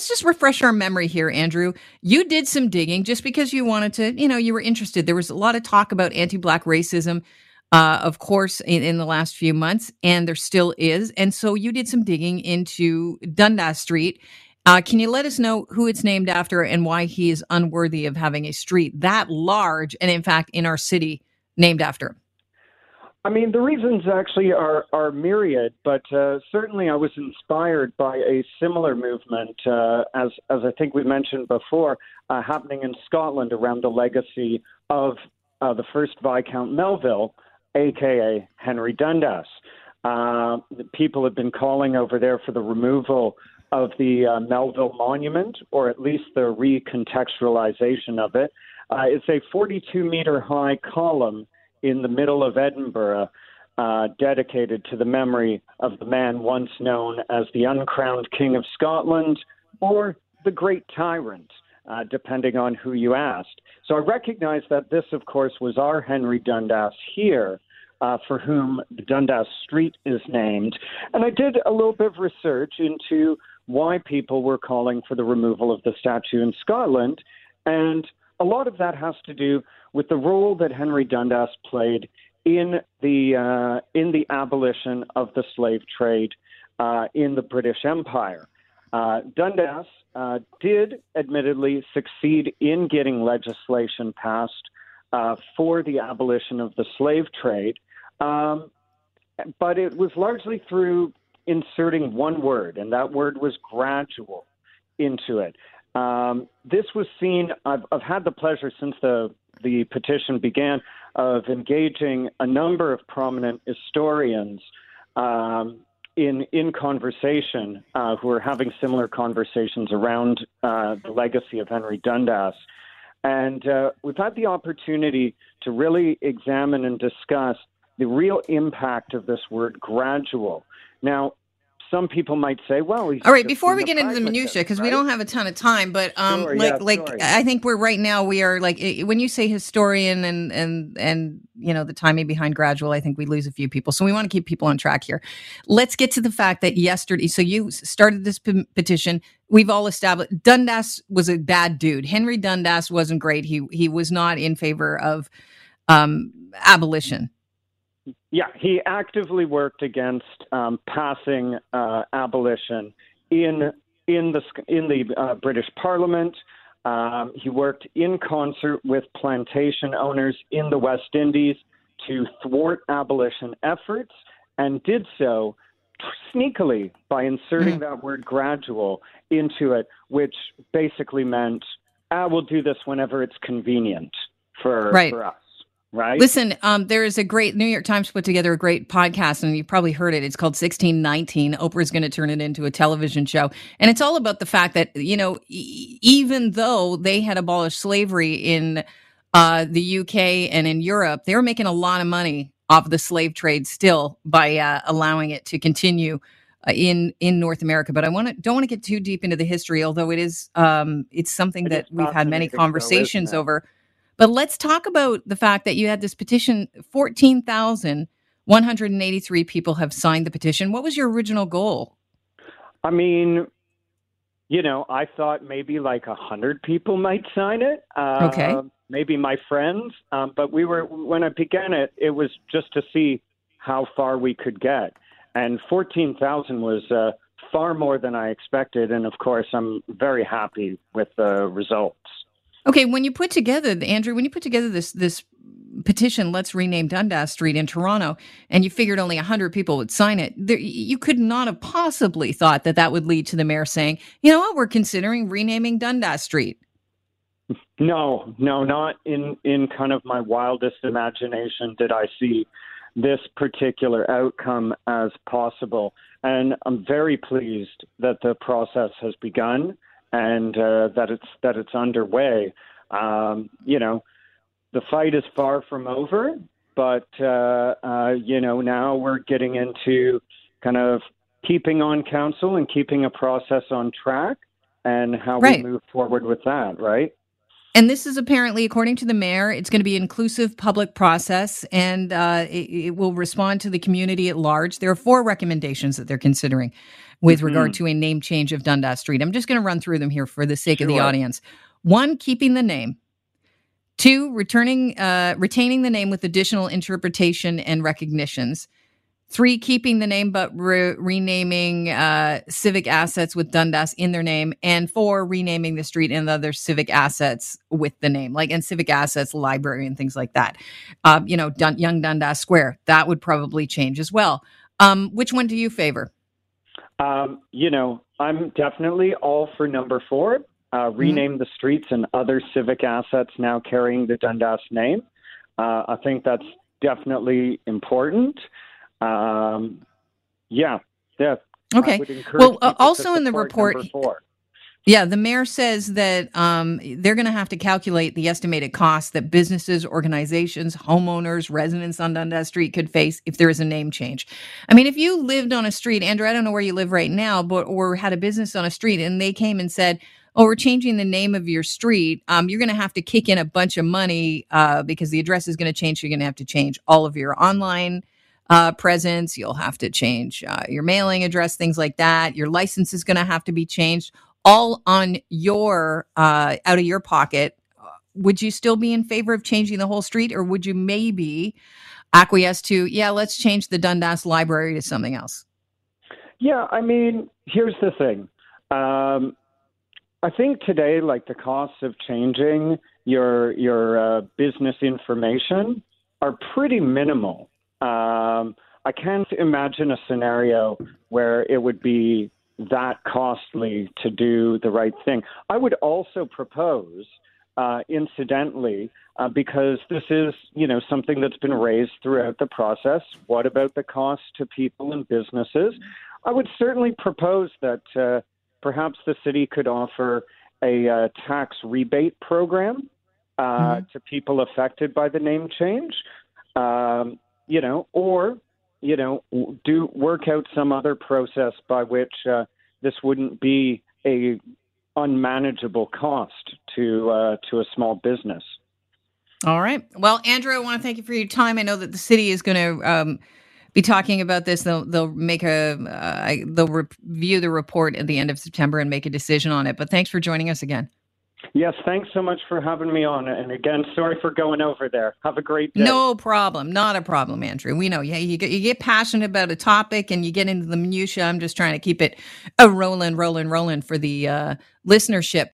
let's just refresh our memory here, Andrew. You did some digging just because you wanted to, you know, you were interested. There was a lot of talk about anti-Black racism, of course, in the last few months, and there still is. And so you did some digging into Dundas Street. Can you let us know who it's named after and why he is unworthy of having a street that large and, in fact, in our city named after him? I mean, the reasons actually are myriad, but certainly I was inspired by a similar movement, as I think we mentioned before, happening in Scotland around the legacy of the first Viscount Melville, a.k.a. Henry Dundas. The people have been calling over there for the removal of the Melville Monument, or at least the recontextualization of it. It's a 42-meter-high column in the middle of Edinburgh, dedicated to the memory of the man once known as the uncrowned King of Scotland or the Great Tyrant, depending on who you asked. So I recognize that this, of course, was our Henry Dundas here, for whom the Dundas Street is named. And I did a little bit of research into why people were calling for the removal of the statue in Scotland, and a lot of that has to do with the role that Henry Dundas played in the abolition of the slave trade in the British Empire. Dundas did admittedly succeed in getting legislation passed for the abolition of the slave trade, but it was largely through inserting one word, and that word was gradual into it. This was seen, I've had the pleasure since the petition began of engaging a number of prominent historians in conversation who are having similar conversations around the legacy of Henry Dundas. And we've had the opportunity to really examine and discuss the real impact of this word gradual. Now, some people might say, well, all right, before we get into the minutiae, because we don't have a ton of time, but I think we're right now, we are like, when you say historian and you know, the timing behind gradual, I think we lose a few people. So we want to keep people on track here. Let's get to the fact that yesterday, so you started this petition. We've all established Dundas was a bad dude. Henry Dundas wasn't great. He was not in favor of abolition. Yeah, he actively worked against passing abolition in the British Parliament. He worked in concert with plantation owners in the West Indies to thwart abolition efforts, and did so sneakily by inserting that word gradual into it, which basically meant, we'll do this whenever it's convenient for us. Right. Listen, there is a great New York Times put together a great podcast, and you've probably heard it. It's called 1619. Oprah's going to turn it into a television show. And it's all about the fact that, you know, even though they had abolished slavery in the UK and in Europe, they were making a lot of money off the slave trade still by allowing it to continue in North America. But I don't want to get too deep into the history, although it is it's something that we've had many conversations over. But let's talk about the fact that you had this petition. 14,183 people have signed the petition. What was your original goal? I mean, you know, I thought maybe like 100 people might sign it. Okay. Maybe my friends. But when I began it, it was just to see how far we could get. And 14,000 was far more than I expected. And of course, I'm very happy with the results. Okay, when you put together, Andrew, this petition, let's rename Dundas Street in Toronto, and you figured only 100 people would sign it, you could not have possibly thought that would lead to the mayor saying, you know what, we're considering renaming Dundas Street. No, not in kind of my wildest imagination did I see this particular outcome as possible. And I'm very pleased that the process has begun, and that it's underway. You know, the fight is far from over, but, you know, now we're getting into kind of keeping on counsel and keeping a process on track and how we move forward with that, right? And this is apparently, according to the mayor, it's going to be an inclusive public process, and it will respond to the community at large. There are 4 recommendations that they're considering. with regard to a name change of Dundas Street. I'm just going to run through them here for the sake of the audience. One, keeping the name. Two, retaining the name with additional interpretation and recognitions. Three, keeping the name but renaming civic assets with Dundas in their name. And four, renaming the street and the other civic assets with the name, like and civic assets, library, and things like that. Young Dundas Square, that would probably change as well. Which one do you favor? I'm definitely all for number four. Rename the streets and other civic assets now carrying the Dundas name. I think that's definitely important. Okay. Well, also in the report, the mayor says that they're going to have to calculate the estimated costs that businesses, organizations, homeowners, residents on Dundas Street could face if there is a name change. I mean, if you lived on a street, Andrew, I don't know where you live right now, or had a business on a street and they came and said, "Oh, we're changing the name of your street," you're going to have to kick in a bunch of money because the address is going to change. So you're going to have to change all of your online presence. You'll have to change your mailing address, things like that. Your license is going to have to be changed, all on your out of your pocket. Would you still be in favor of changing the whole street, or would you maybe acquiesce to, let's change the Dundas Library to something else? Yeah, I mean, here's the thing. I think today, like the costs of changing your business information are pretty minimal. I can't imagine a scenario where it would be that costly to do the right thing. I would also propose, incidentally, because this is, something that's been raised throughout the process. What about the cost to people and businesses? I would certainly propose that, perhaps the city could offer a tax rebate program to people affected by the name change, do work out some other process by which this wouldn't be a unmanageable cost to a small business. All right. Well, Andrew, I want to thank you for your time. I know that the city is going to be talking about this. They'll review the report at the end of September and make a decision on it. But thanks for joining us again. Yes, thanks so much for having me on. And again, sorry for going over there. Have a great day. No problem. Not a problem, Andrew. We know you get passionate about a topic and you get into the minutia. I'm just trying to keep it rolling for the listenership.